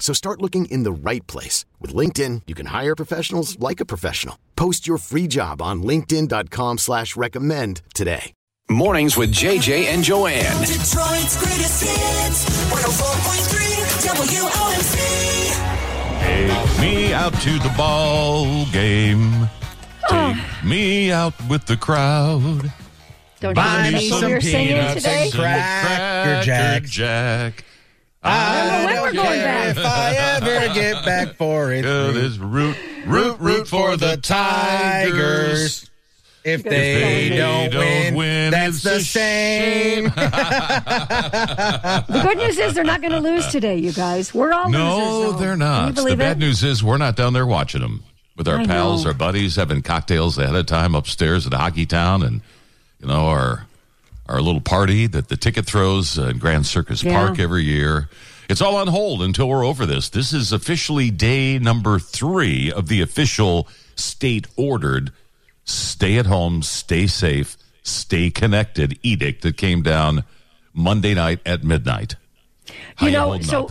So start looking in the right place. With LinkedIn, you can hire professionals like a professional. Post your free job on linkedin.com/recommend today. Mornings with JJ and Joanne. Detroit's greatest hits, 104.3 WOMC. Take me out to the ball game. Take me out with the crowd. Don't buy you me some we're singing today? Cracker Jack. I don't know when we're going back. If I ever get back for it. It is root for the Tigers. If they don't win, that's the same. The good news is they're not going to lose today, you guys. We're all losers. No, they're not. The bad news is we're not down there watching them. With our pals, our buddies, having cocktails ahead of time upstairs at Hockey Town and, you know, our little party that the ticket throws in Grand Circus Park every year. It's all on hold until we're over this. This is officially day number 3 of the official state-ordered stay-at-home, stay-safe, stay-connected edict that came down Monday night at midnight. How you know, so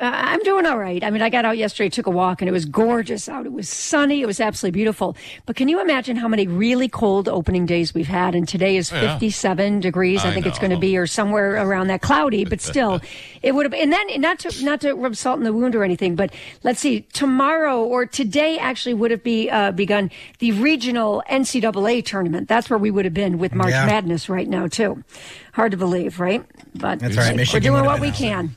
I'm doing all right. I mean, I got out yesterday, took a walk, and it was gorgeous out. It was sunny. It was absolutely beautiful. But can you imagine how many really cold opening days we've had? And today is 57 degrees. I think it's going to be, or somewhere around that, cloudy. But still, it would have. And then not to rub salt in the wound or anything. But let's see, tomorrow or today actually would have begun the regional NCAA tournament. That's where we would have been with March Madness right now too. Hard to believe, right? But that's right. We're doing what we can.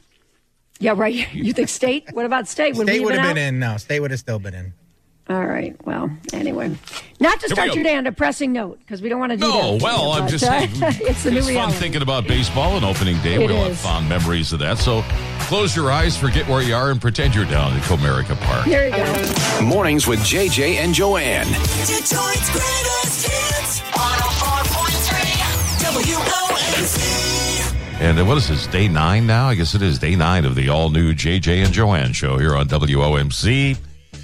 Yeah, right. You think state? What about state? State would have been in. No, state would have still been in. All right. Well, anyway, not to start your day on a depressing note, because we don't want to do that. No, well, I'm just saying, it's the new reality. It's fun thinking about baseball on opening day. We all have fond memories of that. So close your eyes, forget where you are, and pretend you're down at Comerica Park. There you go. Mornings with JJ and Joanne. Detroit's greatest hits on 104.3 WOMC. And what is this, day 9 now? I guess it is day 9 of the all-new JJ and Joanne show here on WOMC.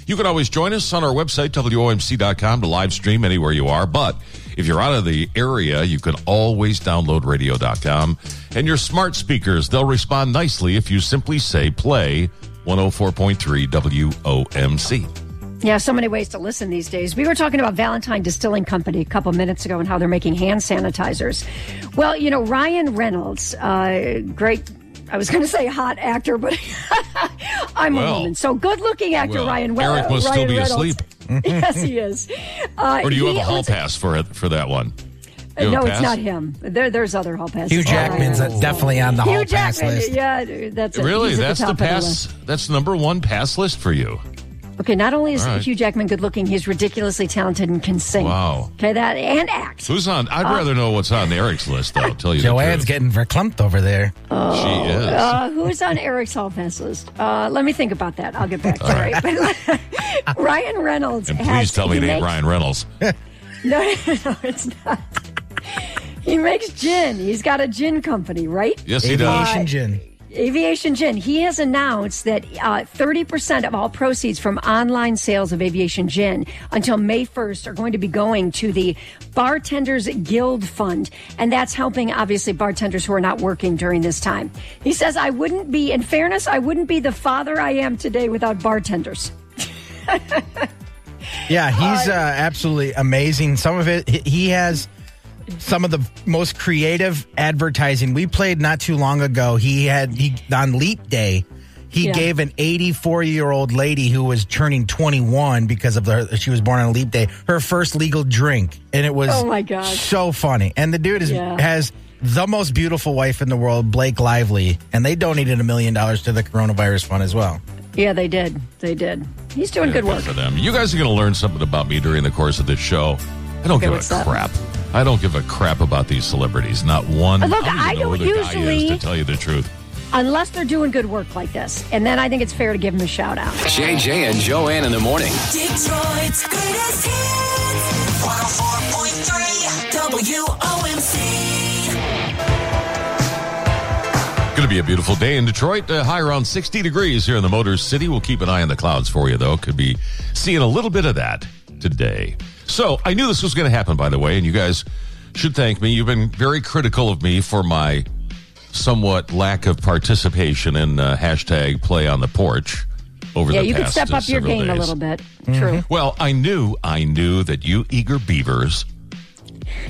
You can always join us on our website, WOMC.com, to live stream anywhere you are. But if you're out of the area, you can always download Radio.com. And your smart speakers, they'll respond nicely if you simply say, play 104.3 WOMC. Yeah, so many ways to listen these days. We were talking about Valentine Distilling Company a couple minutes ago and how they're making hand sanitizers. Well, you know, Ryan Reynolds, great, I was going to say hot actor, but I'm a woman. So good-looking actor Ryan Reynolds. Eric must still be asleep. Yes, he is. Or do you have a hall pass for that one? No, it's not him. There's other hall passes. Hugh Jackman's definitely on the hall pass list. Yeah, that's it. Really? That's the pass? That's number 1 pass list for you? Okay, not only is Hugh Jackman good-looking, he's ridiculously talented and can sing. Wow. Okay, that and act. Who's on? I'd rather know what's on Eric's list, though. I'll tell you the truth. Joanne's getting verklempt over there. Oh, she is. Who's on Eric's hall pass list? Let me think about that. I'll get back to it. Right. Ryan Reynolds. And please tell me it ain't Ryan Reynolds. No, it's not. He makes gin. He's got a gin company, right? Yes, he does. Aviation Gin. Aviation Gin. He has announced that 30% of all proceeds from online sales of Aviation Gin until May 1st are going to be going to the Bartenders Guild Fund. And that's helping, obviously, bartenders who are not working during this time. He says, in fairness, I wouldn't be the father I am today without bartenders. Yeah, he's absolutely amazing. Some of it, he has some of the most creative advertising. We played not too long ago. He had on Leap Day, He gave an 84-year-old lady who was turning 21 because of she was born on a leap day, her first legal drink. And it was so funny. And the dude has the most beautiful wife in the world, Blake Lively. And they donated $1 million to the coronavirus fund as well. Yeah, they did. They did. He's doing good work. For them. You guys are going to learn something about me during the course of this show. I don't give a crap. I don't give a crap about these celebrities. Not one. Look, I don't usually, to tell you the truth. Unless they're doing good work like this. And then I think it's fair to give them a shout out. JJ and Joanne in the morning. Detroit's greatest hits. 104.3 WOMC. Going to be a beautiful day in Detroit. High around 60 degrees here in the Motor City. We'll keep an eye on the clouds for you, though. Could be seeing a little bit of that today. So I knew this was going to happen, by the way. And you guys should thank me. You've been very critical of me for my somewhat lack of participation in hashtag play on the porch over the past you could step up your game days. A little bit. Mm-hmm. True. Well, I knew that you eager beavers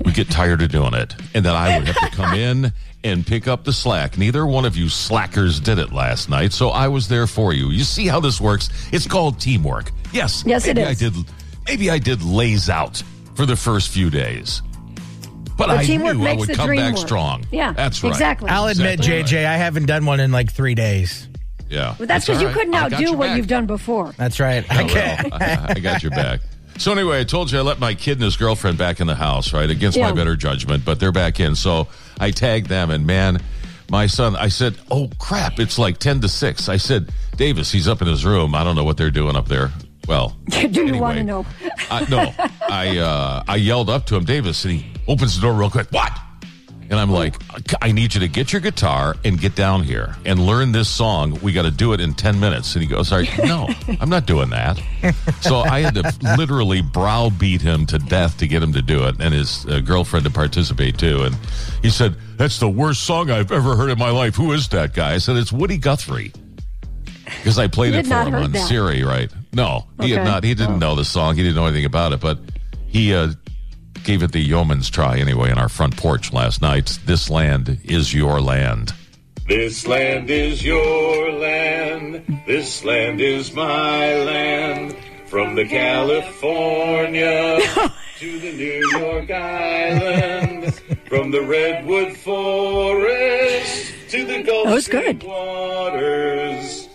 would get tired of doing it and that I would have to come in and pick up the slack. Neither one of you slackers did it last night, so I was there for you. You see how this works? It's called teamwork. Yes, it is. Maybe I did laze out for the first few days. But I knew I would come back strong. Yeah, that's right. Exactly. I'll admit, JJ, right. I haven't done one in like 3 days. Yeah. Well, that's because you couldn't outdo what you've done before. That's right. Okay. No, I got your back. So anyway, I told you I let my kid and his girlfriend back in the house, right? Against my better judgment, but they're back in. So I tagged them, and man, my son, I said, oh, crap, it's like 10 to 6. I said, Davis, he's up in his room. I don't know what they're doing up there. Well, you want to know? No, I yelled up to him, Davis, and he opens the door real quick. What? And I'm like, I need you to get your guitar and get down here and learn this song. We got to do it in 10 minutes. And he goes, sorry, no, I'm not doing that. So I had to literally browbeat him to death to get him to do it and his girlfriend to participate too. And he said, that's the worst song I've ever heard in my life. Who is that guy? I said, it's Woody Guthrie. Because I played it for him on Siri, right? No, he had not. He didn't know the song. He didn't know anything about it. But he gave it the yeoman's try anyway on our front porch last night. This land is your land. This land is your land. This land is my land. From the California to the New York Islands. From the Redwood Forest to the Gulf Stream waters.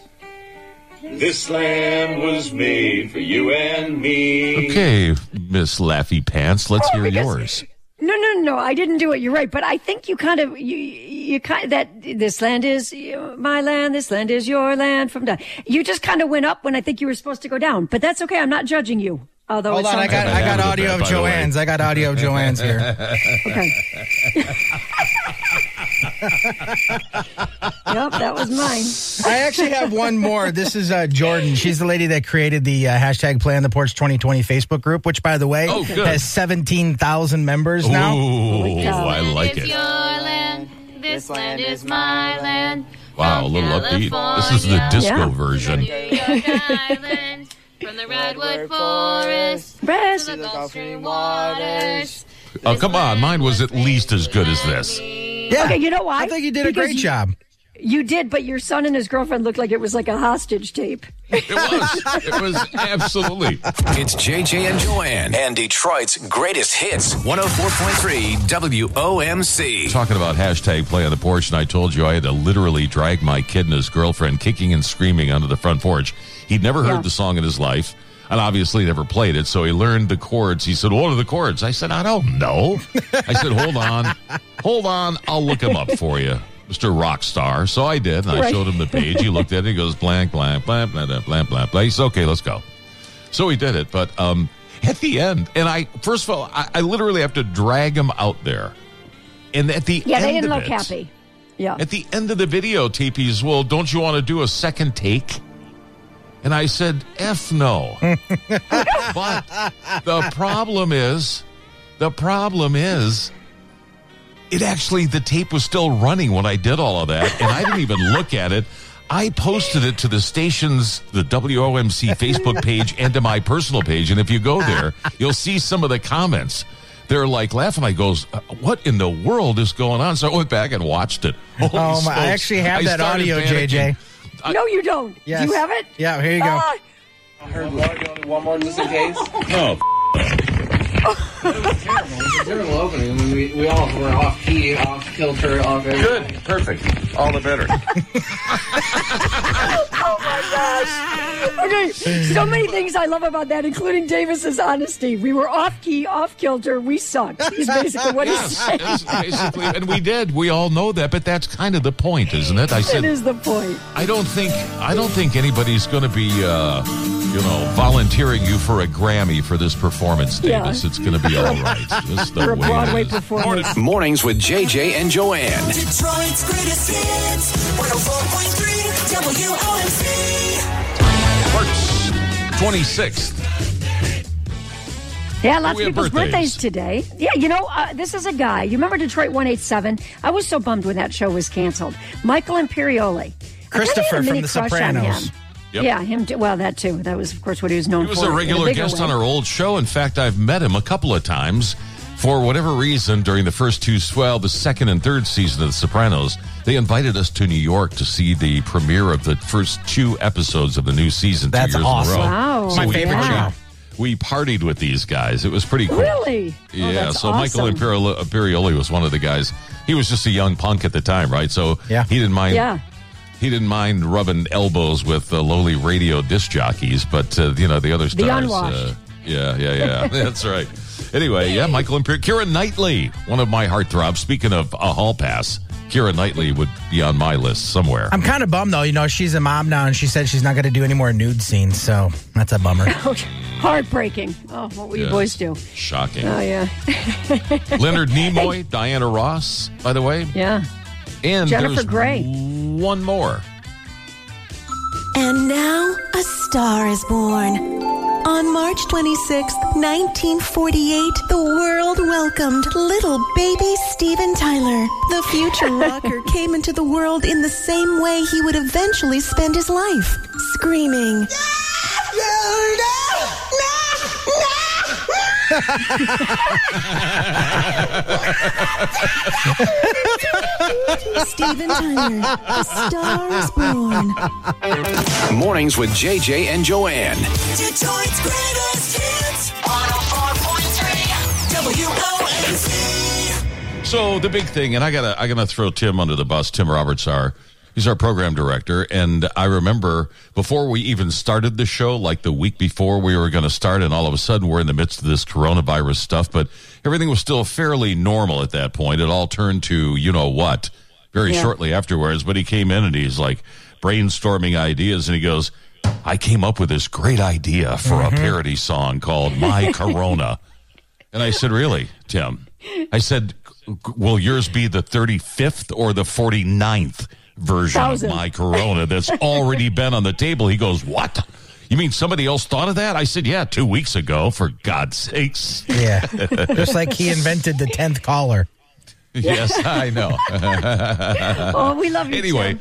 This land was made for you and me. Okay, Miss Laffy Pants, let's hear yours. No, I didn't do it. You're right, but I think you kind of that this land is my land, this land is your land. From down, you just kind of went up when I think you were supposed to go down. But that's okay. I'm not judging you. Although hold on, I got audio of Joanne's. I got audio of Joanne's here. Okay. Yep, that was mine. I actually have one more. This is Jordan. She's the lady that created the hashtag Play on the Porch 2020 Facebook group, which, by the way, has 17,000 members now. Ooh, I like it. This land is your land. This land is my land. Wow, a little upbeat. This is the disco version. From the Redwood Forest to the Gulf Stream waters. Oh, come on. Mine was at least as good as this. Yeah. Okay, you know why? I think you did a great job. You did, but your son and his girlfriend looked like it was like a hostage tape. It was. It was absolutely. It's JJ and Joanne and Detroit's greatest hits. 104.3 WOMC. Talking about hashtag play on the porch, and I told you I had to literally drag my kid and his girlfriend kicking and screaming onto the front porch. He'd never heard the song in his life. And obviously never played it, so he learned the chords. He said, what are the chords? I said, I don't know. I said, hold on. I'll look them up for you, Mr. Rockstar. So I did, and I showed him the page. He looked at it. He goes, blank, blank, blank, blank, blank, blank, blank. He said, okay, let's go. So he did it. But at the end, and I literally have to drag him out there. And at the end they didn't look happy. Yeah. At the end of the videotape, he's, well, don't you want to do a second take? And I said, F no. But the problem is, it actually, the tape was still running when I did all of that. And I didn't even look at it. I posted it to the station's, the WOMC Facebook page and to my personal page. And if you go there, you'll see some of the comments. They're like laughing. I goes, what in the world is going on? So I went back and watched it. Holy smokes. I actually have that audio, panicking. JJ. No, you don't. Yes. Do you have it? Yeah, here you go. I heard one more just in case. No. It was terrible opening. I mean, we all were off key, off kilter, off everything. Good, perfect. All the better. Oh my gosh. Okay, so many things I love about that, including Davis's honesty. We were off key, off kilter, we sucked. Is basically what he said. Basically, and we did. We all know that, but that's kind of the point, isn't it? I said, it is the point. I don't think anybody's going to be volunteering you for a Grammy for this performance, Davis. Yeah. It's going to be all right. Just the for a Broadway performance. Mornings with JJ and Joanne. Detroit's greatest hits, 104.3 WOMC. March 26th. Yeah, lots of people's birthdays today. Yeah, this is a guy. You remember Detroit 187? I was so bummed when that show was canceled. Michael Imperioli. Christopher from The Sopranos. Yep. Yeah, him too. Well, that too. That was, of course, what he was known for. He was a regular guest on our old show. In fact, I've met him a couple of times. For whatever reason, during the first the second and third season of The Sopranos, they invited us to New York to see the premiere of the first two episodes of the new season. That's 2 years awesome. In a row. Wow. So my favorite show. We partied with these guys. It was pretty cool. Really? Yeah. Oh, so awesome. Michael Imperioli was one of the guys. He was just a young punk at the time, right? So he didn't mind. Yeah. He didn't mind rubbing elbows with lowly radio disc jockeys, but, the other stars. The unwashed. Yeah. That's right. Anyway, Michael Imperioli. Kira Knightley, one of my heartthrobs. Speaking of a hall pass, Kira Knightley would be on my list somewhere. I'm kind of bummed, though. She's a mom now, and she said she's not going to do any more nude scenes, so that's a bummer. Heartbreaking. Oh, what will you boys do? Shocking. Oh, yeah. Leonard Nimoy, Diana Ross, by the way. Yeah. And Jennifer Grey. One more. And now a star is born. On March 26, 1948, the world welcomed little baby Steven Tyler. The future rocker came into the world in the same way he would eventually spend his life, screaming. Steven Tyler, a star is born. Mornings with JJ and Joanne. Detroit's greatest hits on 104.3 WOMC. So the big thing, and I gotta throw Tim under the bus. Tim Roberts, he's our program director, and I remember before we even started the show, like the week before we were going to start, and all of a sudden we're in the midst of this coronavirus stuff, but everything was still fairly normal at that point. It all turned to you-know-what very shortly afterwards, but he came in and he's like brainstorming ideas, and he goes, I came up with this great idea for a parody song called My Corona. And I said, really, Tim? I said, will yours be the 35th or the 49th? Version of My Corona that's already been on the table. He goes, what? You mean somebody else thought of that? I said, 2 weeks ago, for God's sakes. Yeah. Just like he invented the 10th caller. Yes, I know. Oh, we love you. Anyway,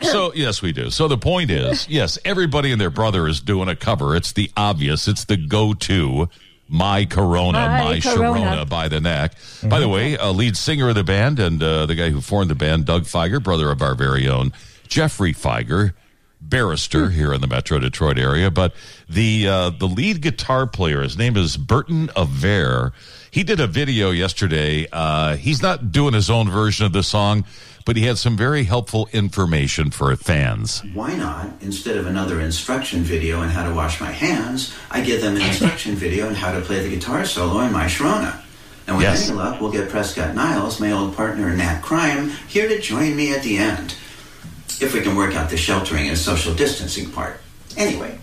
so yes, we do. So the point is, yes, everybody and their brother is doing a cover. It's the obvious. It's the go-to. My Corona, My Sharona by The Knack. Mm-hmm. By the way, lead singer of the band and the guy who formed the band, Doug Feiger, brother of our very own Jeffrey Feiger, barrister here in the Metro Detroit area. But the lead guitar player, his name is Burton Avare. He did a video yesterday. He's not doing his own version of the song, but he had some very helpful information for fans. Why not, instead of another instruction video on how to wash my hands, I give them an instruction video on how to play the guitar solo in My Sharona. And with any luck, we'll get Prescott Niles, my old partner in Nat Crime, here to join me at the end. If we can work out the sheltering and social distancing part. Anyway.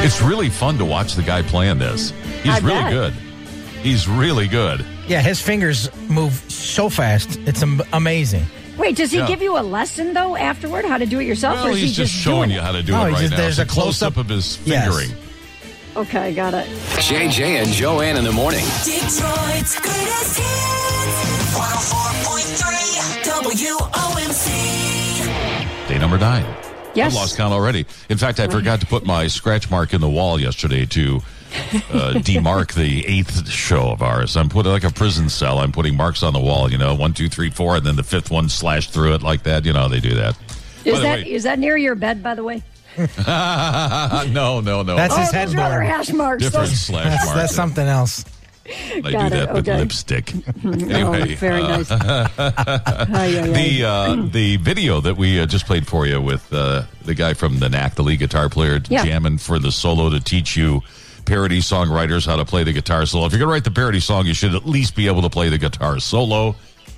It's really fun to watch the guy playing this. He's really good. He's really good. Yeah, his fingers move so fast. It's amazing. Wait, does he give you a lesson, though, afterward, how to do it yourself? Well, or is he's just showing you how to do it right now. There's a close-up of his fingering. Yes. Okay, got it. JJ and Joanne in the morning. Detroit's greatest hits, 104.3 WOMC. Day number 9. Yes. I lost count already. In fact, I forgot to put my scratch mark in the wall yesterday to demark the eighth show of ours. I'm putting like a prison cell. I'm putting marks on the wall, you know, 1, 2, 3, 4, and then the fifth one slashed through it like that. You know, they do that. Is that near your bed, by the way? No. That's his head mark. Hash marks. Different slash marks. That's something else. I got do that it. With okay. lipstick. Anyway, very nice. The video that we just played for you with the guy from The Knack, the lead guitar player, jamming for the solo to teach you parody songwriters how to play the guitar solo. If you're going to write the parody song, you should at least be able to play the guitar solo.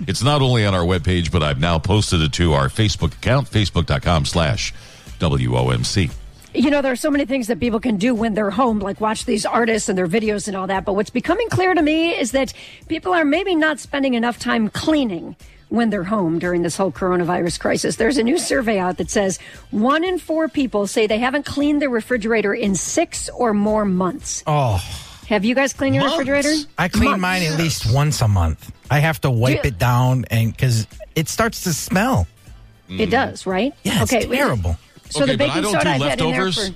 It's not only on our webpage, but I've now posted it to our Facebook account, facebook.com/WOMC. You know, there are so many things that people can do when they're home, like watch these artists and their videos and all that. But what's becoming clear to me is that people are maybe not spending enough time cleaning when they're home during this whole coronavirus crisis. There's a new survey out that says 1 in 4 people say they haven't cleaned their refrigerator in 6 or more months. Oh. Have you guys cleaned your refrigerator? I clean mine at least once a month. I have to wipe it down because it starts to smell. It does, right? Yeah, it's terrible. So the baking soda I had in there for...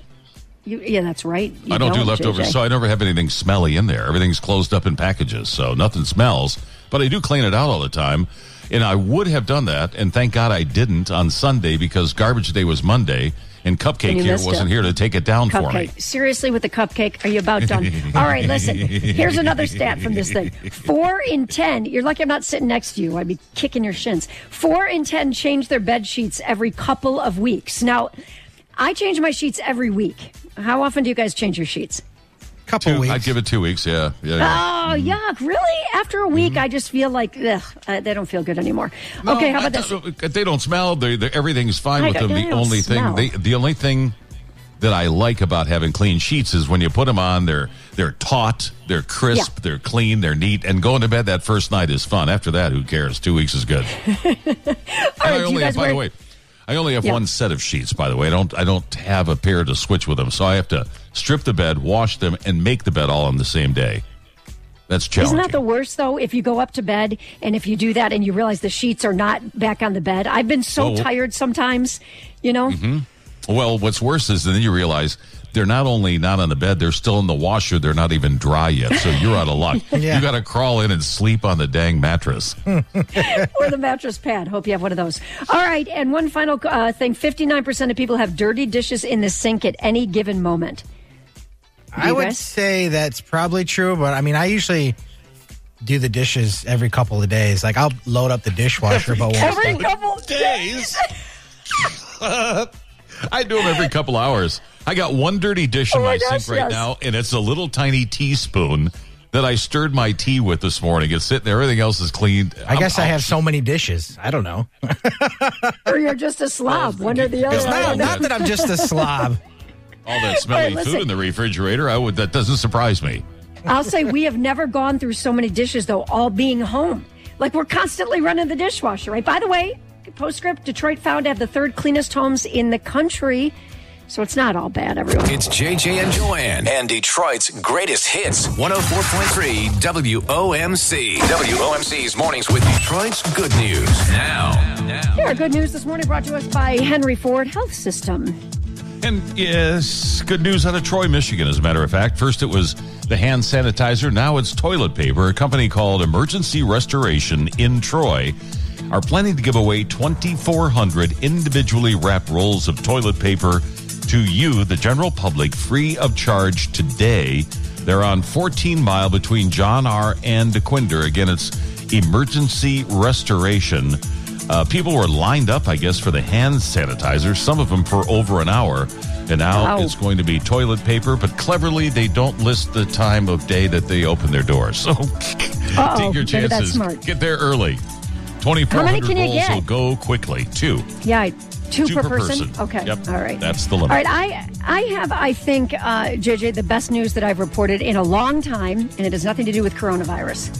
Yeah, that's right. I don't do leftovers, JJ. So I never have anything smelly in there. Everything's closed up in packages, so nothing smells. But I do clean it out all the time, and I would have done that, and thank God I didn't on Sunday because garbage day was Monday, and Cupcake here wasn't here to take it down for me. Seriously, with the Cupcake, are you about done? All right, listen, here's another stat from this thing. 4 in 10, you're lucky I'm not sitting next to you. I'd be kicking your shins. 4 in 10 change their bed sheets every couple of weeks. Now, I change my sheets every week. How often do you guys change your sheets? Couple weeks. I'd give it 2 weeks, yeah. Oh, yuck. Really? After a week, I just feel like, ugh, they don't feel good anymore. No, okay, how about this? They don't smell. Everything's fine with them. The only thing that I like about having clean sheets is when you put them on, they're taut, they're crisp, they're clean, they're neat, and going to bed that first night is fun. After that, who cares? 2 weeks is good. I only have one set of sheets, by the way. I don't have a pair to switch with them, so I have to strip the bed, wash them, and make the bed all on the same day. That's challenging. Isn't that the worst, though, if you go up to bed and if you do that and you realize the sheets are not back on the bed? I've been so tired sometimes, you know? Mm-hmm. Well, what's worse is then you realize they're not only not on the bed, they're still in the washer. They're not even dry yet, so you're out of luck. You got to crawl in and sleep on the dang mattress. Or the mattress pad. Hope you have one of those. All right, and one final thing. 59% of people have dirty dishes in the sink at any given moment. I would say that's probably true, but I mean, I usually do the dishes every couple of days. Like, I'll load up the dishwasher. Every couple of days? I do them every couple hours. I got one dirty dish in my sink right now, and it's a little tiny teaspoon that I stirred my tea with this morning. It's sitting there. Everything else is clean. I guess I have so many dishes. I don't know. Or you're just a slob. One or the other. No, not that I'm just a slob. All that smelly food in the refrigerator, that doesn't surprise me. I'll say we have never gone through so many dishes, though, all being home. Like, we're constantly running the dishwasher, right? By the way, postscript, Detroit found to have the 3rd cleanest homes in the country. So it's not all bad, everyone. It's JJ and Joanne and Detroit's greatest hits. 104.3 WOMC. WOMC's Mornings with Detroit's Good News. Now. Our good news this morning brought to us by Henry Ford Health System. And yes, good news out of Troy, Michigan, as a matter of fact. First it was the hand sanitizer. Now it's toilet paper. A company called Emergency Restoration in Troy are planning to give away 2,400 individually wrapped rolls of toilet paper to you, the general public, free of charge today. They're on 14 Mile between John R. and DeQuinder. Again, it's Emergency Restoration. People were lined up, I guess, for the hand sanitizer, some of them for over an hour. And now it's going to be toilet paper, but cleverly they don't list the time of day that they open their doors. So take your chances. Get there early. 2,400 rolls will go quickly. 2. Yeah, 2 per person. Okay. Yep. All right. That's the limit. All right. I have, I think, JJ, the best news that I've reported in a long time, and it has nothing to do with coronavirus.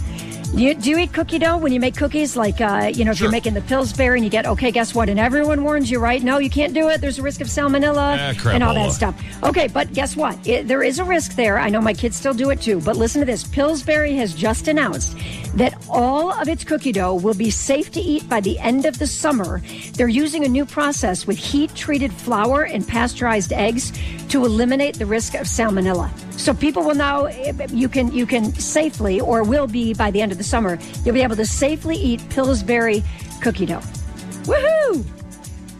Do you eat cookie dough when you make cookies? Like, if you're making the Pillsbury and you get, okay, guess what? And everyone warns you, right? No, you can't do it. There's a risk of salmonella and all that stuff. Okay, but guess what? There is a risk there. I know my kids still do it too. But listen to this. Pillsbury has just announced that all of its cookie dough will be safe to eat by the end of the summer. They're using a new process with heat-treated flour and pasteurized eggs to eliminate the risk of salmonella. So people will now, you can safely, or will be by the end of the summer, you'll be able to safely eat Pillsbury cookie dough. Woohoo!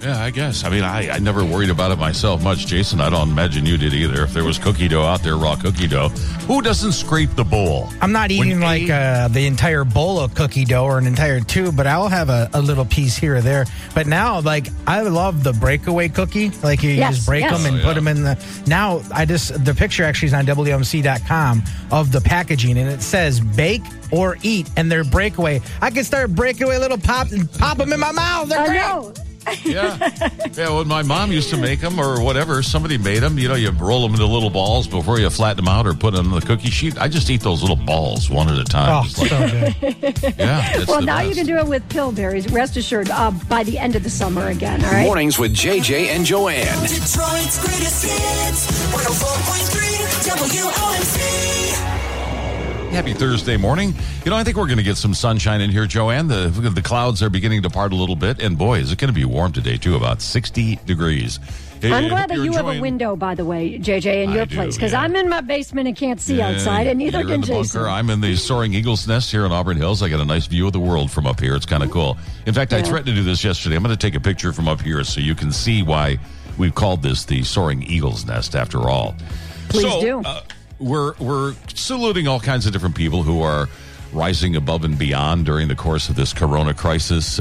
Yeah, I guess. I mean, I never worried about it myself much, Jason. I don't imagine you did either. If there was cookie dough out there, raw cookie dough, who doesn't scrape the bowl? I'm not eating the entire bowl of cookie dough or an entire tube, but I'll have a little piece here or there. But now, I love the breakaway cookie. Like, you just break them and put them in the... Now, the picture actually is on WMC.com of the packaging, and it says, bake or eat, and they're breakaway. I can start breakaway little pops and pop them in my mouth. They're great. No. Yeah. When my mom used to make them or whatever, somebody made them. You know, you roll them into little balls before you flatten them out or put them on the cookie sheet. I just eat those little balls one at a time. Oh, so good. Yeah. Well, now you can do it with Pillsbury's. Rest assured, by the end of the summer again. All right. Mornings with JJ and Joanne. Detroit's greatest hits, 104.3 WOMC. Happy Thursday morning. You know, I think we're going to get some sunshine in here, Joanne. The clouds are beginning to part a little bit. And, boy, is it going to be warm today, too, about 60 degrees. Hey, I'm glad that you have a window, by the way, JJ, in your place. Because I'm in my basement and can't see outside, and neither can Jason. I'm in the Soaring Eagles Nest here in Auburn Hills. I got a nice view of the world from up here. It's kind of cool. In fact, I threatened to do this yesterday. I'm going to take a picture from up here so you can see why we've called this the Soaring Eagles Nest after all. Please do. We're saluting all kinds of different people who are rising above and beyond during the course of this corona crisis,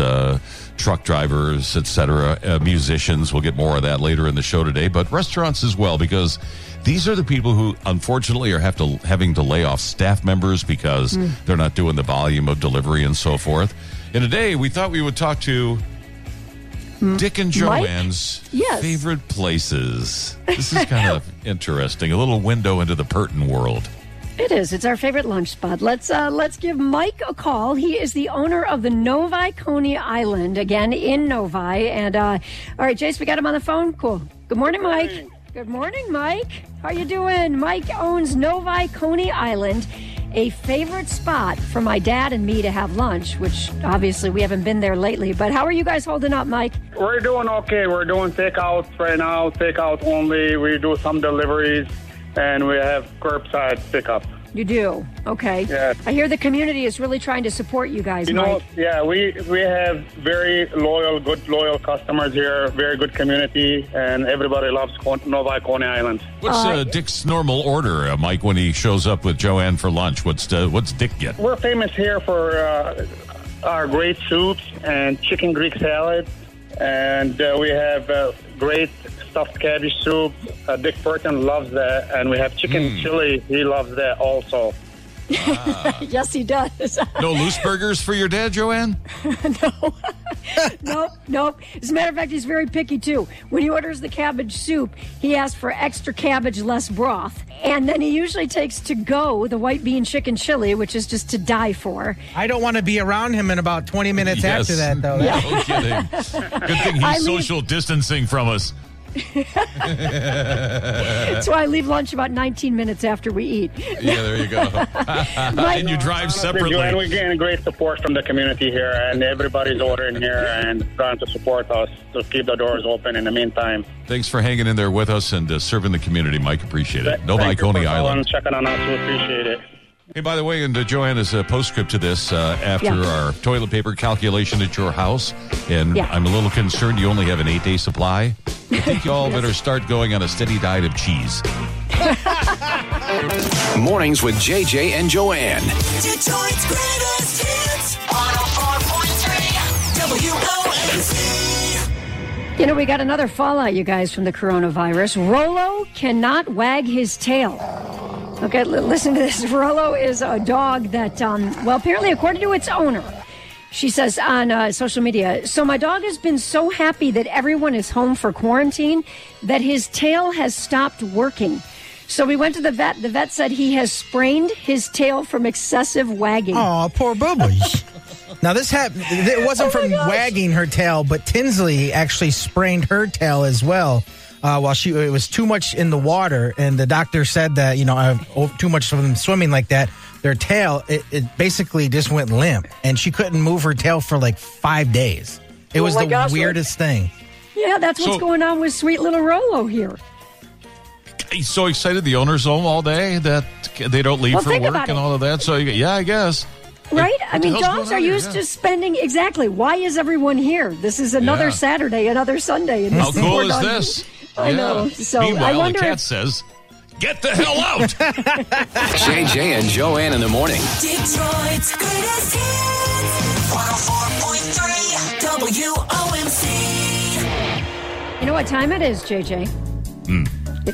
truck drivers, etc., musicians. We'll get more of that later in the show today, but restaurants as well, because these are the people who unfortunately are having to lay off staff members because they're not doing the volume of delivery and so forth. And today we thought we would talk to Dick and Joanne's favorite places. This is kind of interesting. A little window into the Purton world. It is. It's our favorite lunch spot. Let's give Mike a call. He is the owner of the Novi Coney Island, again, in Novi. And, all right, Jace, we got him on the phone. Cool. Good morning, Mike. Hey. Good morning, Mike. How you doing? Mike owns Novi Coney Island, a favorite spot for my dad and me to have lunch, which obviously we haven't been there lately. But how are you guys holding up, Mike? We're doing okay. We're doing takeouts right now, takeout only. We do some deliveries, and we have curbside pickup. You do? Okay. Yeah. I hear the community is really trying to support you guys, Mike. We have very loyal customers here, very good community, and everybody loves Novi Coney Island. What's Dick's normal order, Mike, when he shows up with Joanne for lunch? What's Dick get? We're famous here for our great soups and chicken Greek salad, and we have great stuffed cabbage soup. Dick Burton loves that, and we have chicken chili. He loves that also. Yes, he does. No loose burgers for your dad, Joanne? No. Nope. As a matter of fact, he's very picky, too. When he orders the cabbage soup, he asks for extra cabbage, less broth. And then he usually takes to go the white bean chicken chili, which is just to die for. I don't want to be around him in about 20 minutes after that, though. Yeah. No kidding. Good thing he's social distancing from us. So I leave lunch about 19 minutes after we eat. Yeah, there you go. And you drive separately. We're getting great support from the community here, and everybody's ordering here and trying to support us to keep the doors open in the meantime. Thanks for hanging in there with us and serving the community, Mike. Appreciate it. Novi Coney Island. Checking on us. We appreciate it. Hey, by the way, and Joanna's a postscript to this after our toilet paper calculation at your house, and I'm a little concerned you only have an 8-day supply. I think y'all better start going on a steady diet of cheese. Mornings with JJ and Joanne. Detroit's greatest hits, 104.3 WOMC. You know, we got another fallout, you guys, from the coronavirus. Rolo cannot wag his tail. Okay, listen to this. Rolo is a dog that, apparently, according to its owner, she says on social media, so my dog has been so happy that everyone is home for quarantine that his tail has stopped working. So we went to the vet. The vet said he has sprained his tail from excessive wagging. Oh, poor Bubbles. Now, this happened. It wasn't from wagging her tail, but Tinsley actually sprained her tail as well. While it was too much in the water, and the doctor said that, you know, too much of them swimming like that, their tail, it basically just went limp, and she couldn't move her tail for like 5 days. It was the weirdest thing. Yeah, that's what's going on with sweet little Rolo here. He's so excited, the owner's home all day, that they don't leave for work and all of that. So, yeah, I guess. Right? I mean, dogs are used to spending, exactly. Why is everyone here? This is another Saturday, another Sunday. And how cool is this? I know. So meanwhile, I wonder the cat says, get the hell out! JJ and Joanne in the morning. Detroit's greatest hits, 104.3 WOMC. You know what time it is, JJ?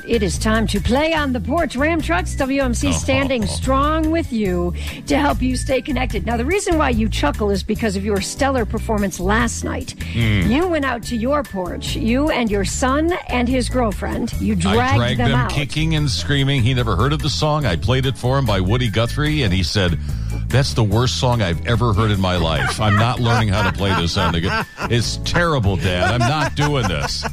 It is time to play on the porch. Ram Trucks, WMC standing strong with you to help you stay connected. Now, the reason why you chuckle is because of your stellar performance last night. You went out to your porch, you and your son and his girlfriend. You dragged them out. Kicking and screaming. He never heard of the song. I played it for him by Woody Guthrie, and he said, that's the worst song I've ever heard in my life. I'm not learning how to play this on the guitar. It's terrible, Dad. I'm not doing this.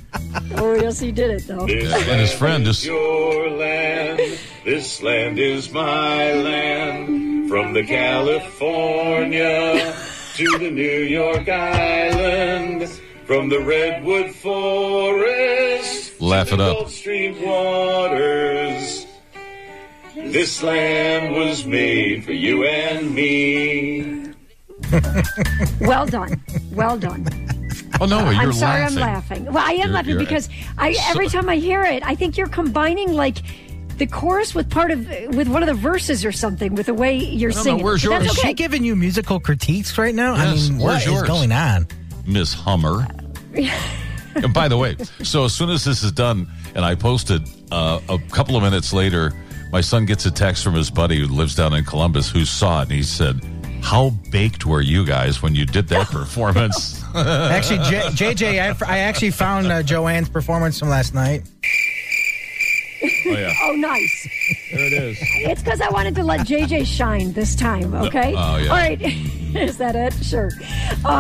Oh, yes, he did it, though. And his friend is your land. This land is my land. From the California to the New York Islands. From the Redwood Forest to the Gulf Stream waters. This land was made for you and me. Well done. Well done. Oh, no, you're laughing. I'm sorry I'm laughing. Well, I am laughing because every time I hear it, I think you're combining, like, the chorus with with one of the verses or something with the way you're singing. Where's yours? Is she giving you musical critiques right now? Yes, I mean, what is going on? Miss Hummer. And by the way, so as soon as this is done, and I posted a couple of minutes later, my son gets a text from his buddy who lives down in Columbus who saw it, and he said, how baked were you guys when you did that performance? Actually, JJ, I actually found Joanne's performance from last night. Oh, yeah. Oh, nice. There it is. It's because I wanted to let JJ shine this time, okay? Oh, yeah. All right. Is that it? Sure.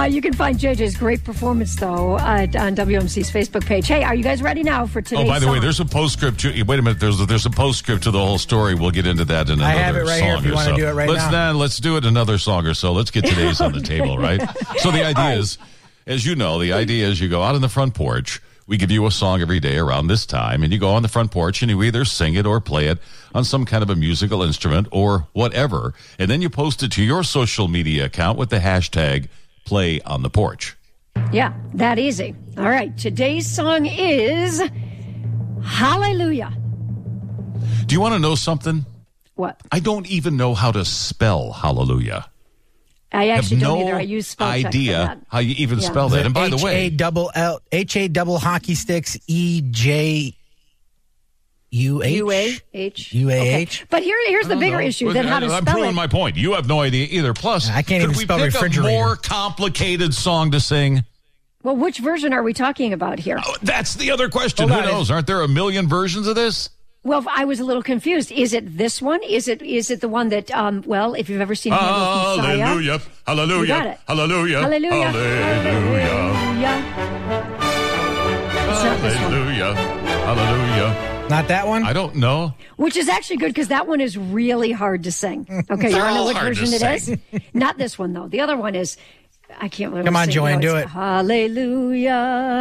You can find JJ's great performance, though, on WMC's Facebook page. Hey, are you guys ready now for today's song? By the way, there's a postscript. Wait a minute. There's a postscript to the whole story. We'll get into that in another song or so. I have it right here if you want to do it right now. Let's do it another song or so. Let's get today's on the table, right? So the idea is, as you know, you go out on the front porch. We give you a song every day around this time, and you go on the front porch, and you either sing it or play it on some kind of a musical instrument or whatever, and then you post it to your social media account with the hashtag Play on the Porch. Yeah, that easy. All right, today's song is Hallelujah. Do you want to know something? What? I don't even know how to spell Hallelujah. I actually don't either. I use spell check for that. Idea how you even spell that. And by the way, H-A double hockey sticks E-J-U-H. U-A-H. U-A-H. Okay. But here's the bigger issue than how to spell it. I'm proving my point. You have no idea either. Plus, I can't even spell refrigerator. Could we pick a more complicated song to sing? Well, which version are we talking about here? Oh, that's the other question. Who knows? Aren't there a million versions of this? Well, I was a little confused. Is it this one? Is it the one that, if you've ever seen Handel's Messiah? Hallelujah, you got it. Hallelujah, hallelujah, hallelujah, hallelujah, hallelujah. Not that one? I don't know. Which is actually good because that one is really hard to sing. Okay, you want to know which version it is? Not this one, though. The other one is... I can't really Come on, Joanne, do it. Hallelujah,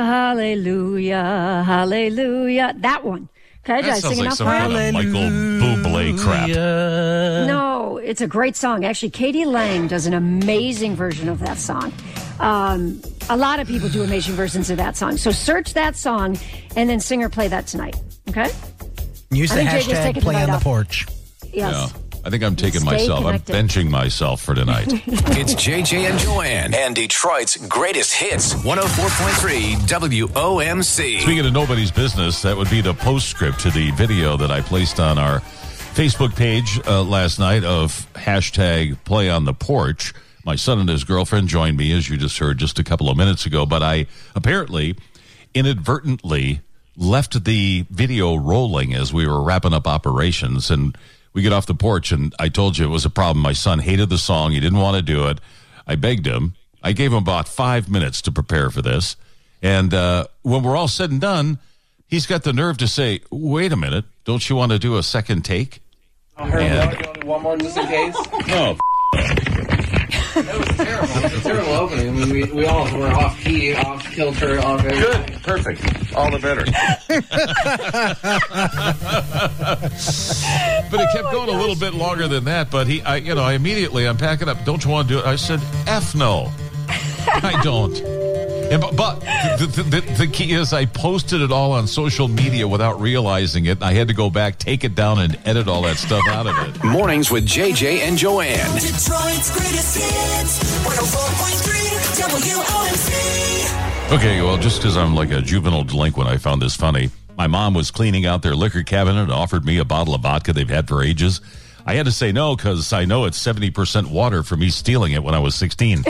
hallelujah, hallelujah. That one. Okay, that sounds like some kind of Michael Bublé crap. No, it's a great song. Actually, Katie Lang does an amazing version of that song. A lot of people do amazing versions of that song. So search that song and then sing or play that tonight. Okay? Use the hashtag Play on the Porch. Yes. Yeah. I think I'm taking myself. Connected. I'm benching myself for tonight. It's JJ and Joanne and Detroit's greatest hits, 104.3 WOMC. Speaking of nobody's business, that would be the postscript to the video that I placed on our Facebook page last night of hashtag Play on the Porch. My son and his girlfriend joined me, as you just heard just a couple of minutes ago, but I apparently inadvertently left the video rolling as we were wrapping up operations, and we get off the porch, and I told you it was a problem. My son hated the song. He didn't want to do it. I begged him. I gave him about 5 minutes to prepare for this, and when we're all said and done, he's got the nerve to say, wait a minute, don't you want to do a second take? I'll do one more just in case. No, It was terrible. It was a terrible opening. I mean, we all were off key, off kilter, off everything. Good. Perfect. All the better. But it kept going a little bit longer than that. But I immediately, I'm packing up. Don't you want to do it? I said, F no. I don't. And, but the key is I posted it all on social media without realizing it. I had to go back, take it down, and edit all that stuff out of it. Mornings with JJ and Joanne. Detroit's greatest hits, 104.3 WOMC. Okay, well, just because I'm like a juvenile delinquent, I found this funny. My mom was cleaning out their liquor cabinet and offered me a bottle of vodka they've had for ages. I had to say no because I know it's 70% water for me stealing it when I was 16. No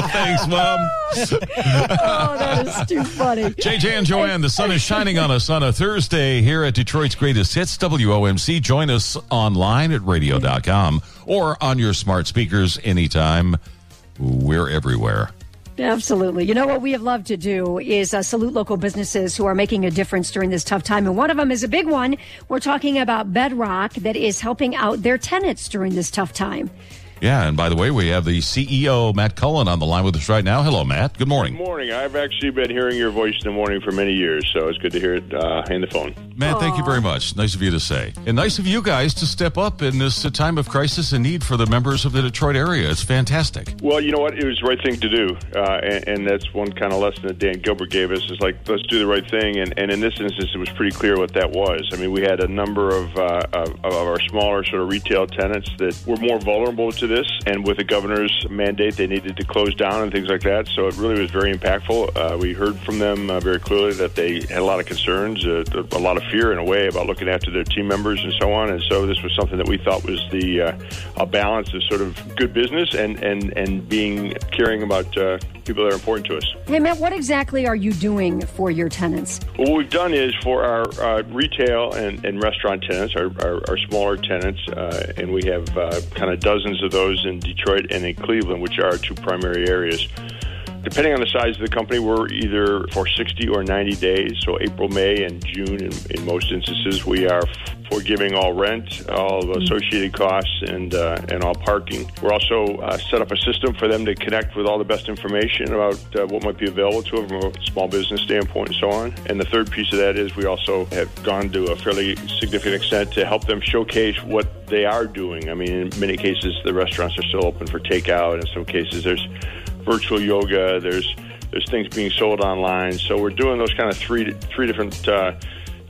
thanks, Mom. Oh, that is too funny. JJ and Joanne, the sun is shining on us on a Thursday here at Detroit's Greatest Hits, WOMC. Join us online at Radio.com or on your smart speakers anytime. We're everywhere. Absolutely. You know what we have loved to do is salute local businesses who are making a difference during this tough time. And one of them is a big one. We're talking about Bedrock that is helping out their tenants during this tough time. Yeah, and by the way, we have the CEO, Matt Cullen, on the line with us right now. Hello, Matt. Good morning. Good morning. I've actually been hearing your voice in the morning for many years, so it's good to hear it in the phone. Matt, thank you very much. Nice of you to say. And nice of you guys to step up in this time of crisis and need for the members of the Detroit area. It's fantastic. Well, you know what? It was the right thing to do, and that's one kind of lesson that Dan Gilbert gave us is like, let's do the right thing, and in this instance, it was pretty clear what that was. I mean, we had a number of our smaller sort of retail tenants that were more vulnerable to this, and with the governor's mandate, they needed to close down and things like that. So it really was very impactful. We heard from them very clearly that they had a lot of concerns, a lot of fear in a way about looking after their team members and so on. And so this was something that we thought was the a balance of sort of good business and being caring about people that are important to us. Hey, Matt, what exactly are you doing for your tenants? Well, what we've done is for our retail and restaurant tenants, our smaller tenants, and we have kind of dozens of those in Detroit and in Cleveland, which are our two primary areas. Depending on the size of the company, we're either for 60 or 90 days, so April, May, and June in most instances. We are forgiving all rent, all associated costs, and all parking. We're also set up a system for them to connect with all the best information about what might be available to them from a small business standpoint and so on. And the third piece of that is we also have gone to a fairly significant extent to help them showcase what they are doing. I mean, in many cases, the restaurants are still open for takeout. In some cases, there's virtual yoga, there's things being sold online. So we're doing those kind of three different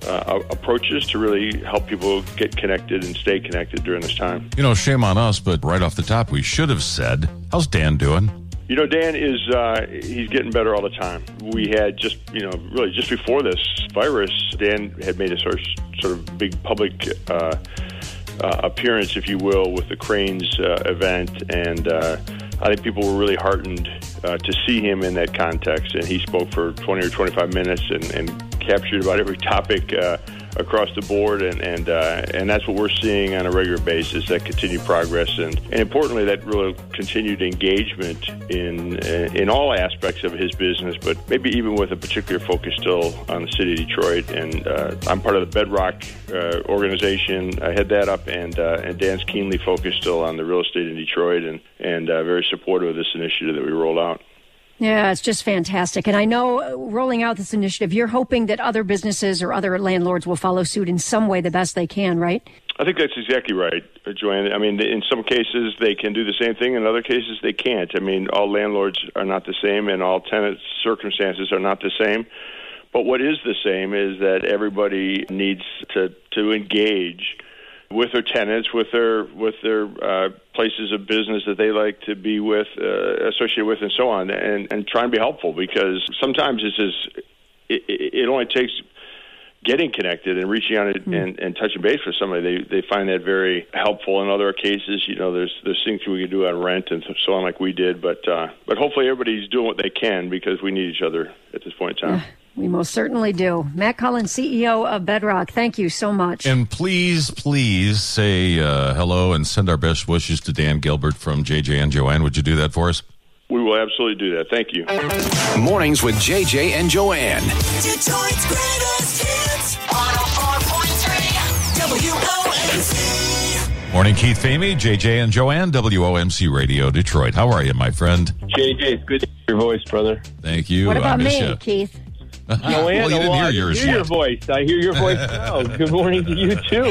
approaches to really help people get connected and stay connected during this time. You know, shame on us, but right off the top, we should have said, how's Dan doing? You know, Dan is, he's getting better all the time. We had just, really just before this virus, Dan had made a sort of big public appearance, if you will, with the Cranes event, and I think people were really heartened to see him in that context, and he spoke for 20 or 25 minutes and captured about every topic across the board, and that's what we're seeing on a regular basis, that continued progress, and importantly, that really continued engagement in all aspects of his business, but maybe even with a particular focus still on the city of Detroit. And I'm part of the Bedrock organization. I head that up, and Dan's keenly focused still on the real estate in Detroit, and very supportive of this initiative that we rolled out. Yeah, it's just fantastic. And I know rolling out this initiative, you're hoping that other businesses or other landlords will follow suit in some way the best they can, right? I think that's exactly right, Joanne. I mean, in some cases, they can do the same thing. In other cases, they can't. I mean, all landlords are not the same, and all tenant circumstances are not the same. But what is the same is that everybody needs to engage with their tenants, with their places of business that they like to be with, associated with, and so on, and try and be helpful, because sometimes it only takes getting connected and reaching out and touching base with somebody, they find that very helpful. In other cases, you know, there's things we can do on rent and so on like we did, but hopefully everybody's doing what they can because we need each other at this point in time. We most certainly do. Matt Cullen, CEO of Bedrock, thank you so much. And please say hello and send our best wishes to Dan Gilbert from JJ and Joanne. Would you do that for us? We will absolutely do that. Thank you. Mornings with JJ and Joanne. Detroit's greatest hits on 104.3 WOMC. Morning, Keith Famie, JJ and Joanne, WOMC Radio Detroit. How are you, my friend? JJ, good to hear your voice, brother. Thank you. What about me, you, Keith? Joanne, well, you didn't hear yours. I hear your voice. I hear your voice now. Good morning to you, too.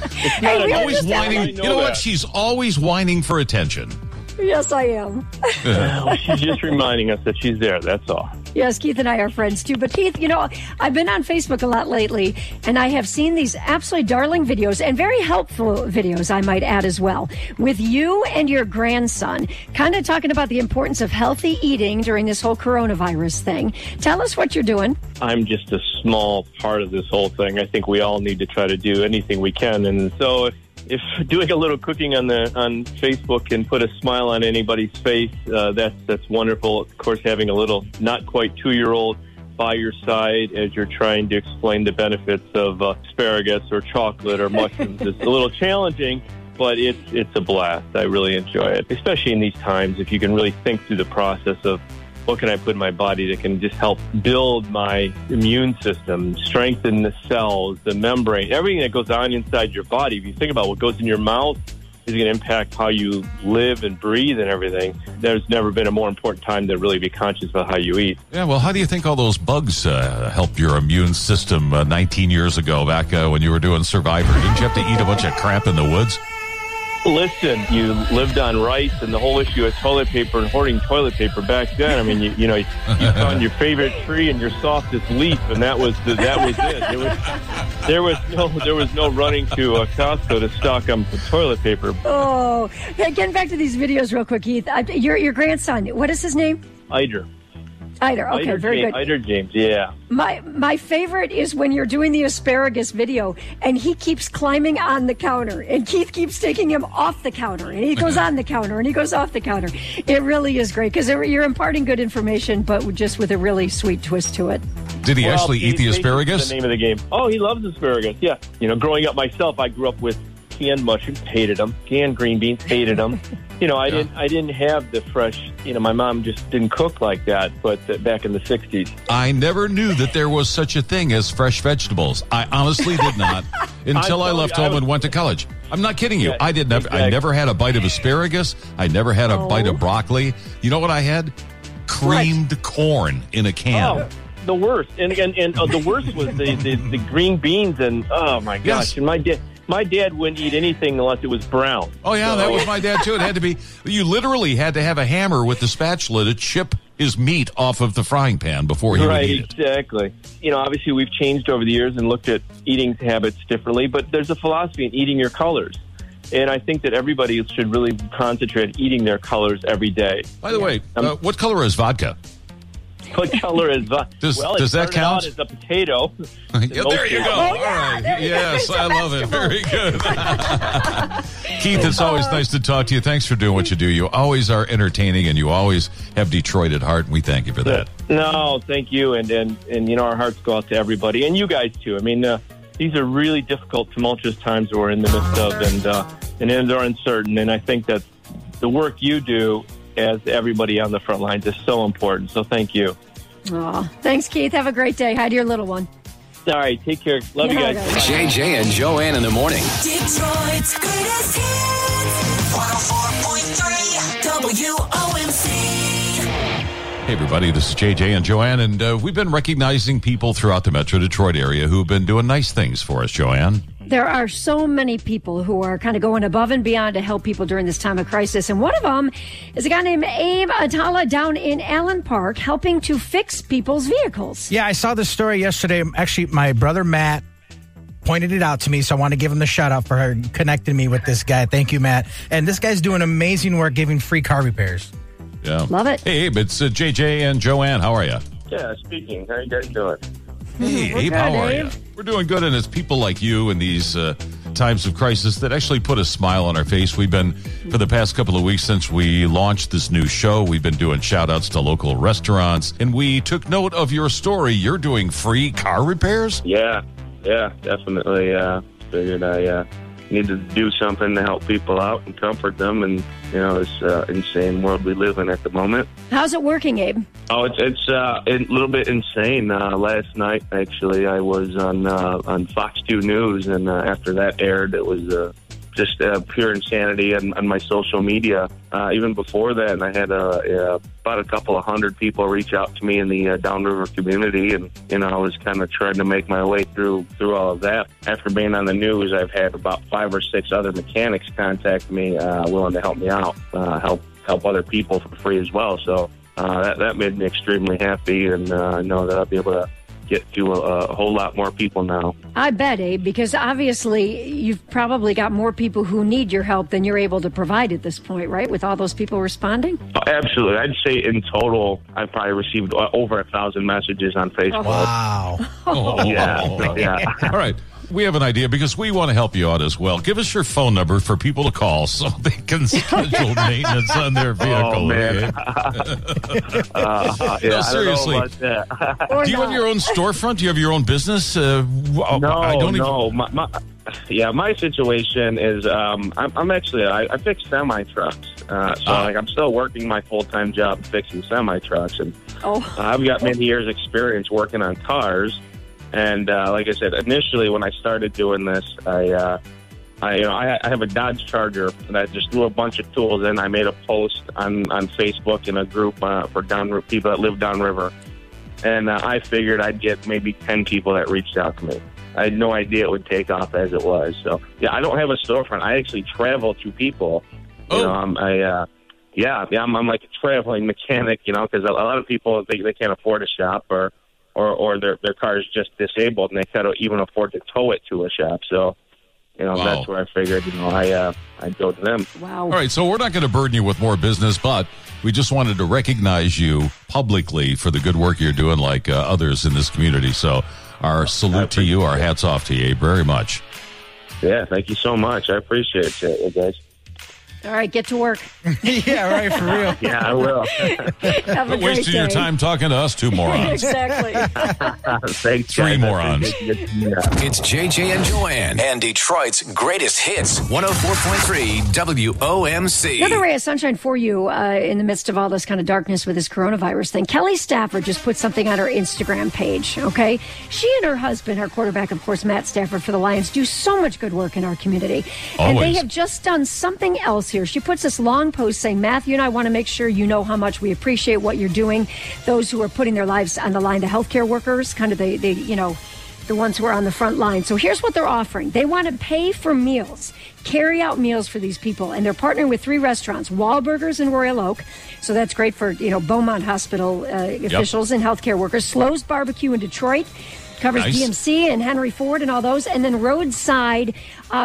It's not always whining. You know what? She's always whining for attention. Yes, I am. Well, she's just reminding us that she's there. That's all. Yes, Keith and I are friends, too. But, Keith, you know, I've been on Facebook a lot lately, and I have seen these absolutely darling videos and very helpful videos, I might add, as well, with you and your grandson, kind of talking about the importance of healthy eating during this whole coronavirus thing. Tell us what you're doing. I'm just a small part of this whole thing. I think we all need to try to do anything we can. And so if doing a little cooking on Facebook can put a smile on anybody's face, that's wonderful. Of course, having a little not quite 2-year-old by your side as you're trying to explain the benefits of asparagus or chocolate or mushrooms is a little challenging, but it's a blast. I really enjoy it, especially in these times. If you can really think through the process of what can I put in my body that can just help build my immune system, strengthen the cells, the membrane, everything that goes on inside your body. If you think about what goes in your mouth is going to impact how you live and breathe and everything. There's never been a more important time to really be conscious about how you eat. Yeah, well, how do you think all those bugs help your immune system 19 years ago back when you were doing Survivor? Didn't you have to eat a bunch of crap in the woods? Listen, you lived on rice and the whole issue of toilet paper and hoarding toilet paper back then. I mean, you found your favorite tree and your softest leaf, and that was it. There was no running to Costco to stock up on toilet paper. Oh, yeah, getting back to these videos real quick, Keith. Your grandson, what is his name? Eider. Eider, okay, Eider, very good. Eider James, yeah. My favorite is when you're doing the asparagus video and he keeps climbing on the counter and Keith keeps taking him off the counter and he goes on the counter and he goes off the counter. It really is great because you're imparting good information but just with a really sweet twist to it. Did he actually eat the asparagus? The name of the game. Oh, he loves asparagus, yeah. You know, growing up myself, I grew up with canned mushrooms, hated them. Canned green beans, hated them. You know, I didn't have the fresh, you know, my mom just didn't cook like that, but back in the 60s. I never knew that there was such a thing as fresh vegetables. I honestly did not until I left home and went to college. I'm not kidding you. Yeah, I didn't. Exactly. I never had a bite of asparagus. I never had a bite of broccoli. You know what I had? Creamed corn in a can. Oh. The worst. And the worst was the green beans and, oh, my gosh. Yes. And my dad wouldn't eat anything unless it was brown. Oh, yeah, so that was my dad, too. It had to be. You literally had to have a hammer with the spatula to chip his meat off of the frying pan before he would eat it. Right, exactly. You know, obviously, we've changed over the years and looked at eating habits differently, but there's a philosophy in eating your colors. And I think that everybody should really concentrate on eating their colors every day. By the way, what color is vodka? What color is vodka? Does that count? Out as a potato. There you go. Oh, yeah, all right. Yes, I love it. Very good. Keith, it's always nice to talk to you. Thanks for doing what you do. You always are entertaining, and you always have Detroit at heart, and we thank you for that. No, thank you. And you know, our hearts go out to everybody, and you guys, too. I mean, these are really difficult, tumultuous times we're in the midst of, and they're uncertain. And I think that the work you do as everybody on the front lines is so important. So thank you. Aw, thanks, Keith. Have a great day. Hi to your little one. All right. Take care. Love you guys. JJ and Joanne in the morning. Detroit's greatest hits, 104.3 WOMC. Hey, everybody. This is JJ and Joanne, and we've been recognizing people throughout the Metro Detroit area who've been doing nice things for us, Joanne. There are so many people who are kind of going above and beyond to help people during this time of crisis. And one of them is a guy named Abe Atala down in Allen Park helping to fix people's vehicles. Yeah, I saw this story yesterday. Actually, my brother Matt pointed it out to me, so I want to give him the shout-out for connecting me with this guy. Thank you, Matt. And this guy's doing amazing work giving free car repairs. Yeah, love it. Hey, Abe, it's JJ and Joanne. How are you? Yeah, speaking. How you guys doing? Hey, Abe, how are you? We're doing good, and it's people like you in these times of crisis that actually put a smile on our face. We've been, for the past couple of weeks since we launched this new show, we've been doing shout-outs to local restaurants, and we took note of your story. You're doing free car repairs? Yeah, definitely. Figured I needed to do something to help people out and comfort them and, you know, this insane world we live in at the moment. How's it working, Abe? Oh, it's a little bit insane. Last night, actually, I was on Fox 2 News, and after that aired, it was just pure insanity on my social media. Even before that, I had about a couple of hundred people reach out to me in the downriver community, and you know, I was kind of trying to make my way through all of that. After being on the news, I've had about 5 or 6 other mechanics contact me, willing to help me out, help other people for free as well. So that made me extremely happy, and I know that I'll be able to get to a whole lot more people now. I bet, Abe, because obviously you've probably got more people who need your help than you're able to provide at this point, right, with all those people responding? Oh, absolutely. I'd say in total, I probably received over 1,000 messages on Facebook. Wow. Oh. Yeah. All right. We have an idea because we want to help you out as well. Give us your phone number for people to call so they can schedule maintenance on their vehicle. Oh, man. No, seriously. Do you have your own storefront? Do you have your own business? No. My situation is I fix semi-trucks. I'm still working my full-time job fixing semi-trucks. And I've got many years experience working on cars. And like I said, initially when I started doing this, I have a Dodge Charger, and I just threw a bunch of tools in. I made a post on Facebook in a group for downriver people that live downriver, and I figured I'd get maybe 10 people that reached out to me. I had no idea it would take off as it was. So yeah, I don't have a storefront. I actually travel to people. Oh. You know, I'm like a traveling mechanic, you know, because a lot of people they can't afford a shop or their car is just disabled and they can't even afford to tow it to a shop. So, you know, That's where I figured, you know, I'd go to them. Wow. All right, so we're not going to burden you with more business, but we just wanted to recognize you publicly for the good work you're doing like others in this community. So our salute to you, our hats off to you very much. Yeah, thank you so much. I appreciate it, guys. All right, get to work. Yeah, right, for real. Yeah, I will. Have a wasting day. Your time talking to us two morons. Exactly. Three morons. It's JJ and Joanne and Detroit's greatest hits, 104.3 WOMC. Another ray of sunshine for you in the midst of all this kind of darkness with this coronavirus thing. Kelly Stafford just put something on her Instagram page, okay? She and her husband, her quarterback, of course, Matt Stafford for the Lions, do so much good work in our community. Always. And they have just done something else here. She puts this long post saying, Matthew and I want to make sure you know how much we appreciate what you're doing. Those who are putting their lives on the line, the healthcare workers, kind of the ones who are on the front line. So here's what they're offering. They want to pay for meals, carry out meals for these people. And they're partnering with 3 restaurants, Wahlburgers in Royal Oak. So that's great for, you know, Beaumont Hospital officials and healthcare workers. Slow's Barbecue in Detroit. Covers nice. DMC and Henry Ford and all those. And then roadside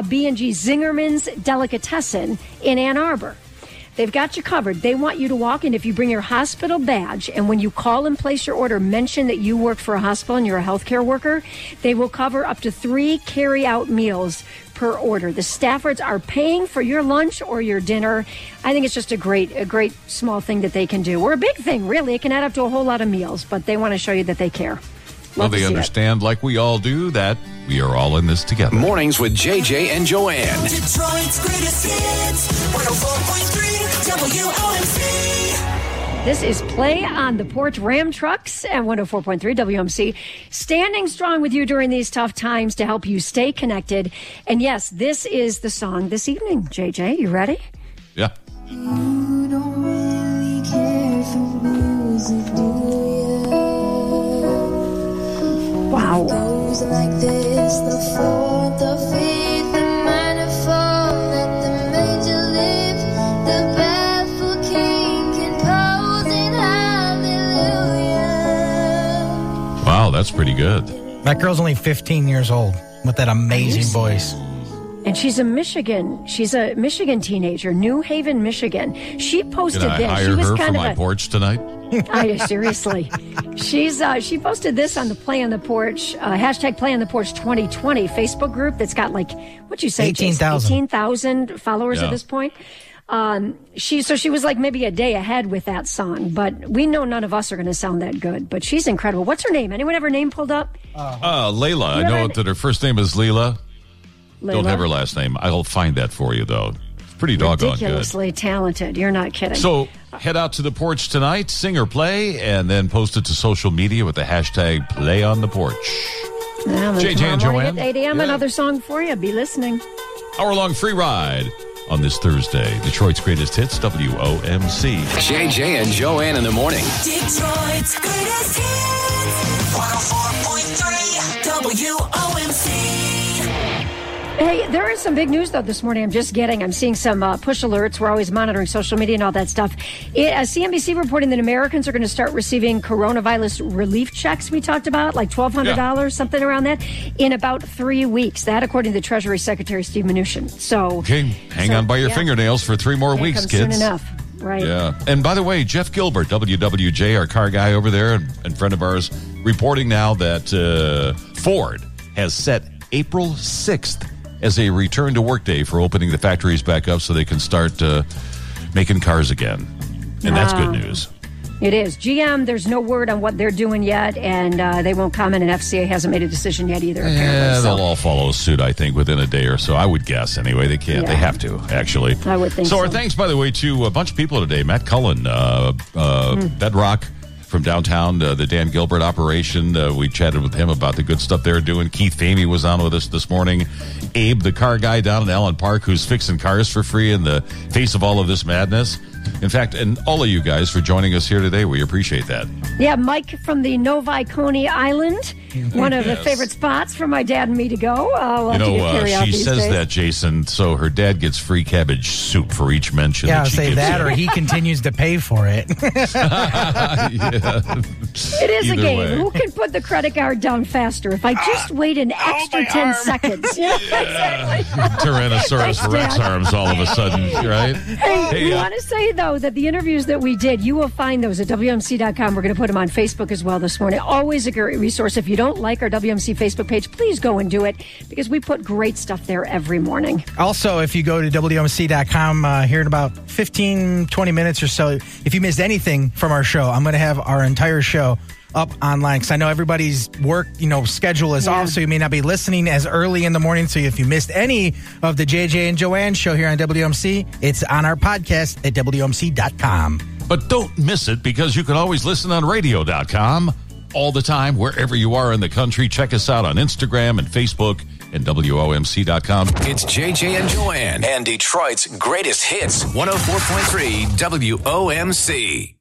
B&G Zingerman's Delicatessen in Ann Arbor. They've got you covered. They want you to walk in if you bring your hospital badge. And when you call and place your order, mention that you work for a hospital and you're a healthcare worker. They will cover up to 3 carry-out meals per order. The Staffords are paying for your lunch or your dinner. I think it's just a great small thing that they can do. Or a big thing, really. It can add up to a whole lot of meals. But they want to show you that they care. Well, they understand, like we all do, that we are all in this together. Mornings with JJ and Joanne. Detroit's greatest hits, 104.3 WOMC. This is Play on the Porch, Ram Trucks and 104.3 WOMC. Standing strong with you during these tough times to help you stay connected. And yes, this is the song this evening, JJ. You ready? Yeah. You don't really care for music, do you? Wow. Those like this, the fourth, the fifth, the minor fall, let the major live, the baffled king composing hallelujah. Wow, that's pretty good. That girl's only 15 years old with that amazing voice. And she's a Michigan teenager, New Haven, Michigan. She posted this. Can I hire her for my porch tonight? Seriously. She posted this on the Play on the Porch, hashtag Play on the Porch 2020 Facebook group that's got 18,000 followers at this point. She was like maybe a day ahead with that song, but we know none of us are going to sound that good, but she's incredible. What's her name? Anyone have her name pulled up? Layla. I know that her first name is Layla. Don't have her last name. I'll find that for you though. It's pretty doggone good. Ridiculously talented. You're not kidding. So head out to the porch tonight, sing or play, and then post it to social media with the hashtag Play on the Porch. JJ and Joanne. At 8 a.m. Another song for you. Be listening. Hour-long free ride. On this Thursday, Detroit's Greatest Hits, WOMC. JJ and Joanne in the morning. Detroit's Greatest Hits, 104.3 WOMC. Hey, there is some big news, though, this morning. I'm seeing some push alerts. We're always monitoring social media and all that stuff. CNBC reporting that Americans are going to start receiving coronavirus relief checks we talked about, like $1,200, something around that, in about 3 weeks. That, according to Treasury Secretary Steve Mnuchin. Hang on by your fingernails for 3 more weeks, kids. Soon enough. Right. Yeah. And by the way, Jeff Gilbert, WWJ, our car guy over there and friend of ours, reporting now that Ford has set April 6th. As a return to work day for opening the factories back up so they can start making cars again. And that's good news. It is. GM, there's no word on what they're doing yet, and they won't comment, and FCA hasn't made a decision yet either, apparently. Yeah, they'll all follow suit, I think, within a day or so. I would guess, anyway. They can't. Yeah. They have to, actually. I would think so. So our thanks, by the way, to a bunch of people today. Matt Cullen, Bedrock from downtown, the Dan Gilbert operation. We chatted with him about the good stuff they're doing. Keith Famie was on with us this morning. Abe, the car guy down in Allen Park, who's fixing cars for free in the face of all of this madness. In fact, and all of you guys for joining us here today. We appreciate that. Yeah, Mike from the Novi Coney Island, one of the favorite spots for my dad and me to go. She says days. That, Jason, so her dad gets free cabbage soup for each mention. Yeah, I'll say that or he continues to pay for it. It is a game. Way. Who can put the credit card down faster? If I just wait an extra 10 seconds. Yeah, exactly. Tyrannosaurus Rex arms all of a sudden, right? Hey, we want to say, though, that the interviews that we did, you will find those at WMC.com. We're going to put them on Facebook as well this morning. Always a great resource. If you don't like our WMC Facebook page, please go and do it because we put great stuff there every morning. Also, if you go to WMC.com here in about 15, 20 minutes or so, if you missed anything from our show, I'm going to have our entire show up online because I know everybody's work, schedule is off, so you may not be listening as early in the morning. So if you missed any of the JJ and Joanne show here on WMC, it's on our podcast at WMC.com. But don't miss it because you can always listen on Radio.com all the time, wherever you are in the country. Check us out on Instagram and Facebook and WOMC.com. It's JJ and Joanne and Detroit's Greatest Hits, 104.3 WOMC.